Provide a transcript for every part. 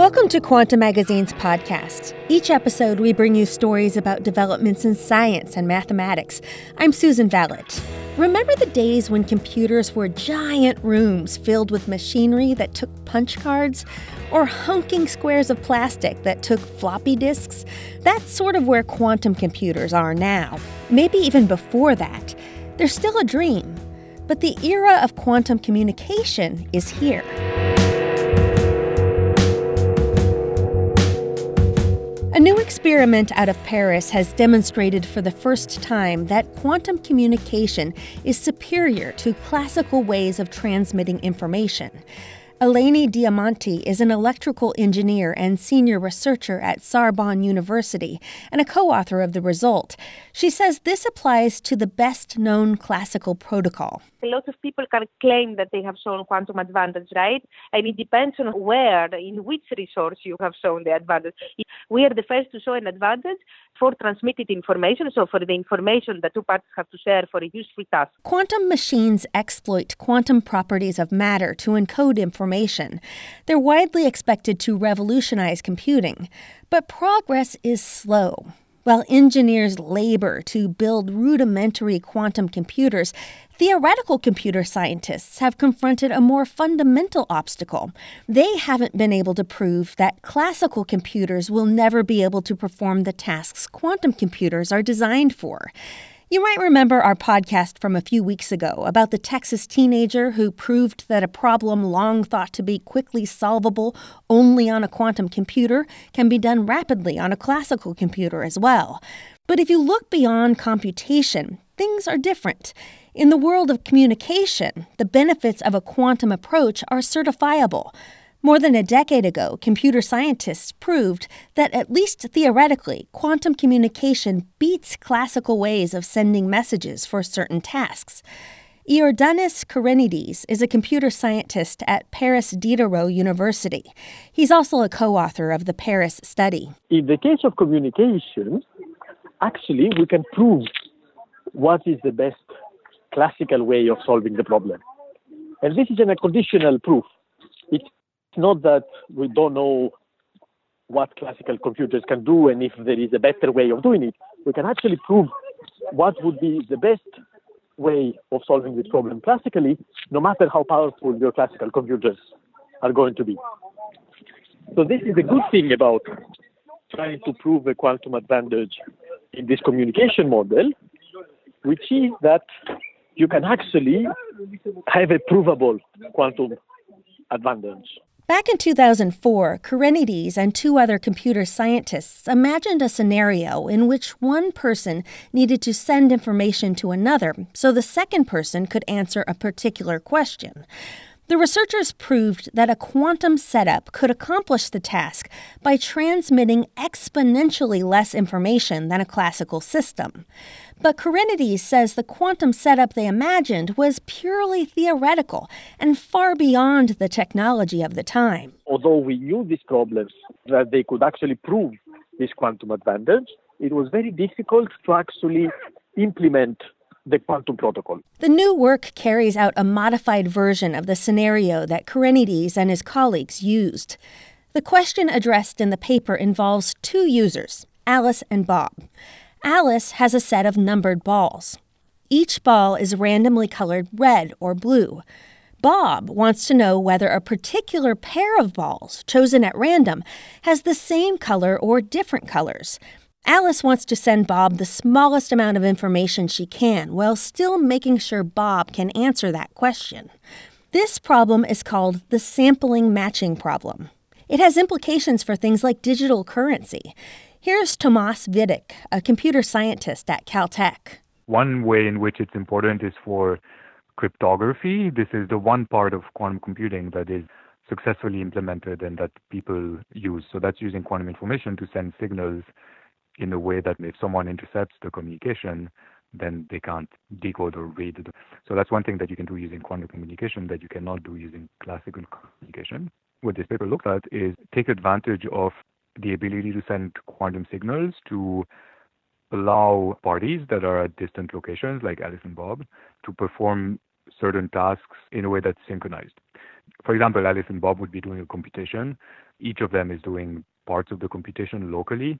Welcome to Quanta Magazine's podcast. Each episode, we bring you stories about developments in science and mathematics. I'm Susan Vallett. Remember the days when computers were giant rooms filled with machinery that took punch cards, or hunking squares of plastic that took floppy disks? That's sort of where quantum computers are now. Maybe even before that. They're still a dream. But the era of quantum communication is here. A new experiment out of Paris has demonstrated for the first time that quantum communication is superior to classical ways of transmitting information. Eleni Diamanti is an electrical engineer and senior researcher at Sorbonne University and a co-author of the result. She says this applies to the best-known classical protocol. A lot of people can claim that they have shown quantum advantage, right? And it depends on where, in which resource you have shown the advantage. We are the first to show an advantage for transmitted information, so for the information that two parties have to share for a useful task. Quantum machines exploit quantum properties of matter to encode information. They're widely expected to revolutionize computing, but progress is slow. While engineers labor to build rudimentary quantum computers, theoretical computer scientists have confronted a more fundamental obstacle. They haven't been able to prove that classical computers will never be able to perform the tasks quantum computers are designed for. You might remember our podcast from a few weeks ago about the Texas teenager who proved that a problem long thought to be quickly solvable only on a quantum computer can be done rapidly on a classical computer as well. But if you look beyond computation, things are different. In the world of communication, the benefits of a quantum approach are certifiable. More than a decade ago, computer scientists proved that, at least theoretically, quantum communication beats classical ways of sending messages for certain tasks. Iordanis Kerenidis is a computer scientist at Paris Diderot University. He's also a co-author of the Paris study. In the case of communication, actually, we can prove what is the best classical way of solving the problem. And this is an unconditional proof. It's not that we don't know what classical computers can do and if there is a better way of doing it. We can actually prove what would be the best way of solving this problem classically, no matter how powerful your classical computers are going to be. So this is a good thing about trying to prove a quantum advantage in this communication model, which is that you can actually have a provable quantum advantage. Back in 2004, Kerenidis and two other computer scientists imagined a scenario in which one person needed to send information to another so the second person could answer a particular question. The researchers proved that a quantum setup could accomplish the task by transmitting exponentially less information than a classical system. But Kerenidis says the quantum setup they imagined was purely theoretical and far beyond the technology of the time. Although we knew these problems, that they could actually prove this quantum advantage, it was very difficult to actually implement the quantum protocol. The new work carries out a modified version of the scenario that Kerenidis and his colleagues used. The question addressed in the paper involves two users, Alice and Bob. Alice has a set of numbered balls. Each ball is randomly colored red or blue. Bob wants to know whether a particular pair of balls, chosen at random, has the same color or different colors. Alice wants to send Bob the smallest amount of information she can while still making sure Bob can answer that question. This problem is called the sampling matching problem. It has implications for things like digital currency. Here's Tomas Vidick, a computer scientist at Caltech. One way in which it's important is for cryptography. This is the one part of quantum computing that is successfully implemented and that people use. So that's using quantum information to send signals in a way that if someone intercepts the communication, then they can't decode or read it. So that's one thing that you can do using quantum communication that you cannot do using classical communication. What this paper looked at is take advantage of the ability to send quantum signals to allow parties that are at distant locations, like Alice and Bob, to perform certain tasks in a way that's synchronized. For example, Alice and Bob would be doing a computation. Each of them is doing parts of the computation locally.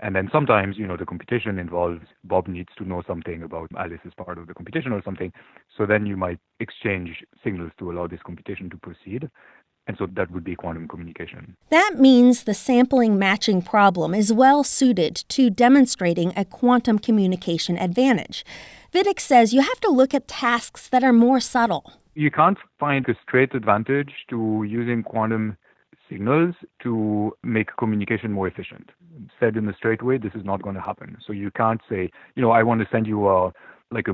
And then sometimes, you know, the computation involves Bob needs to know something about Alice's part of the computation or something. So then you might exchange signals to allow this computation to proceed. And so that would be quantum communication. That means the sampling matching problem is well suited to demonstrating a quantum communication advantage. Vidick says you have to look at tasks that are more subtle. You can't find a straight advantage to using quantum signals to make communication more efficient. Said in a straight way, this is not going to happen. So you can't say, you know, I want to send you a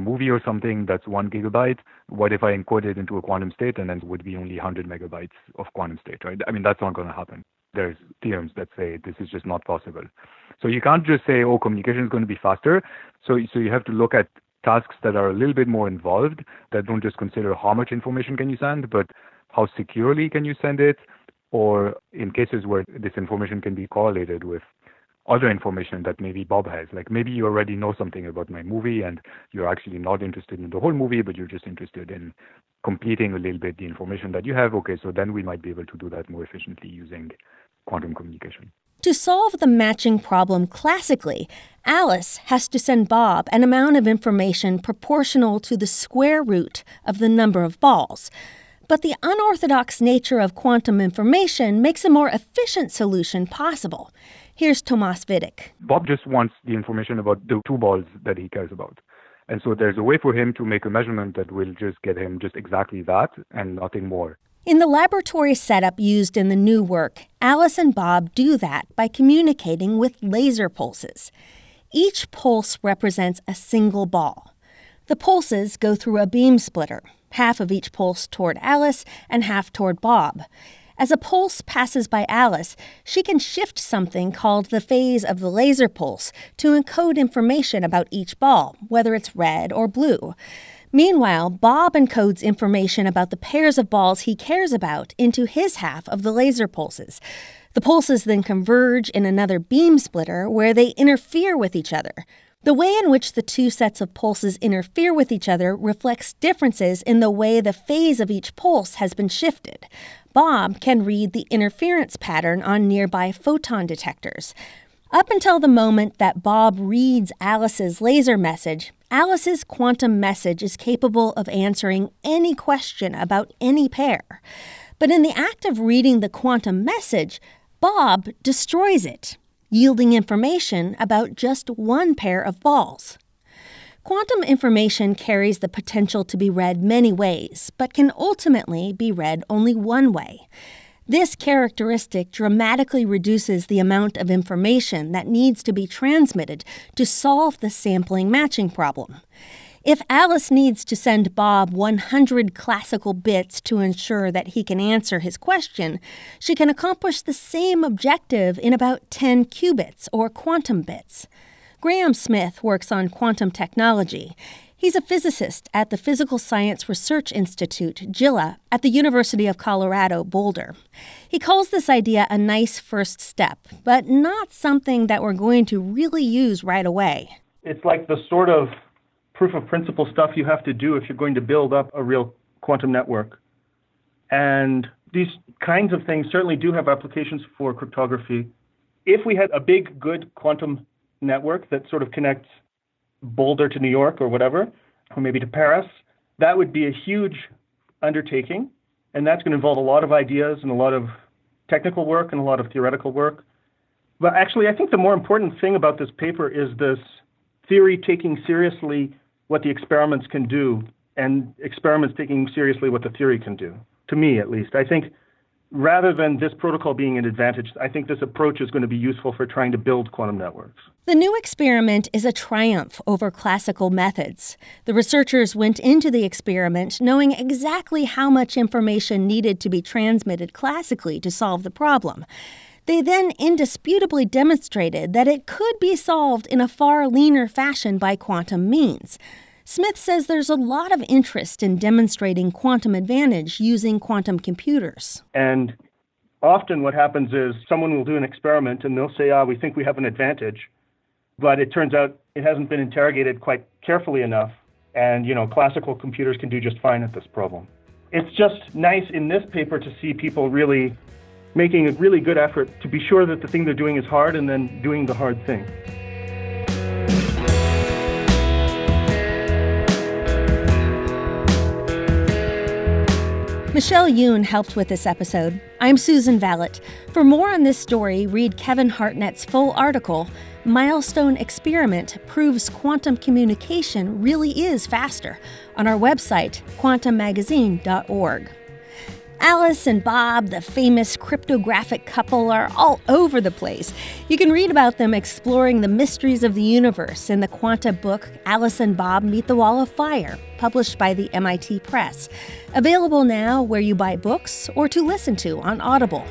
movie or something that's 1 gigabyte. What if I encode it into a quantum state and then it would be only 100 megabytes of quantum state, right? I mean, that's not going to happen. There's theorems that say this is just not possible. So you can't just say, oh, communication is going to be faster. So you have to look at tasks that are a little bit more involved, that don't just consider how much information can you send, but how securely can you send it, or in cases where this information can be correlated with other information that maybe Bob has. Like maybe you already know something about my movie and you're actually not interested in the whole movie, but you're just interested in completing a little bit the information that you have. Okay, so then we might be able to do that more efficiently using quantum communication. To solve the matching problem classically, Alice has to send Bob an amount of information proportional to the square root of the number of balls. But the unorthodox nature of quantum information makes a more efficient solution possible. Here's Tomas Vidick. Bob just wants the information about the 2 balls that he cares about. And so there's a way for him to make a measurement that will just get him just exactly that and nothing more. In the laboratory setup used in the new work, Alice and Bob do that by communicating with laser pulses. Each pulse represents a single ball. The pulses go through a beam splitter. Half of each pulse toward Alice and half toward Bob. As a pulse passes by Alice, she can shift something called the phase of the laser pulse to encode information about each ball, whether it's red or blue. Meanwhile, Bob encodes information about the pairs of balls he cares about into his half of the laser pulses. The pulses then converge in another beam splitter where they interfere with each other. The way in which the 2 sets of pulses interfere with each other reflects differences in the way the phase of each pulse has been shifted. Bob can read the interference pattern on nearby photon detectors. Up until the moment that Bob reads Alice's laser message, Alice's quantum message is capable of answering any question about any pair. But in the act of reading the quantum message, Bob destroys it, yielding information about just 1 pair of balls. Quantum information carries the potential to be read many ways, but can ultimately be read only 1 way. This characteristic dramatically reduces the amount of information that needs to be transmitted to solve the sampling matching problem. If Alice needs to send Bob 100 classical bits to ensure that he can answer his question, she can accomplish the same objective in about 10 qubits, or quantum bits. Graham Smith works on quantum technology. He's a physicist at the Physical Science Research Institute, JILA, at the University of Colorado, Boulder. He calls this idea a nice first step, but not something that we're going to really use right away. It's like the sort of proof of principle stuff you have to do if you're going to build up a real quantum network. And these kinds of things certainly do have applications for cryptography. If we had a big, good quantum network that sort of connects Boulder to New York or whatever, or maybe to Paris, that would be a huge undertaking. And that's going to involve a lot of ideas and a lot of technical work and a lot of theoretical work. But actually, I think the more important thing about this paper is this theory taking seriously what the experiments can do, and experiments taking seriously what the theory can do, to me at least. I think rather than this protocol being an advantage, I think this approach is going to be useful for trying to build quantum networks. The new experiment is a triumph over classical methods. The researchers went into the experiment knowing exactly how much information needed to be transmitted classically to solve the problem. They then indisputably demonstrated that it could be solved in a far leaner fashion by quantum means. Smith says there's a lot of interest in demonstrating quantum advantage using quantum computers. And often what happens is someone will do an experiment and they'll say, we think we have an advantage. But it turns out it hasn't been interrogated quite carefully enough. And, classical computers can do just fine at this problem. It's just nice in this paper to see people really making a really good effort to be sure that the thing they're doing is hard and then doing the hard thing. Michelle Yoon helped with this episode. I'm Susan Vallett. For more on this story, read Kevin Hartnett's full article, Milestone Experiment Proves Quantum Communication Really Is Faster, on our website, quantummagazine.org. Alice and Bob, the famous cryptographic couple, are all over the place. You can read about them exploring the mysteries of the universe in the Quanta book, Alice and Bob Meet the Wall of Fire, published by the MIT Press. Available now where you buy books or to listen to on Audible.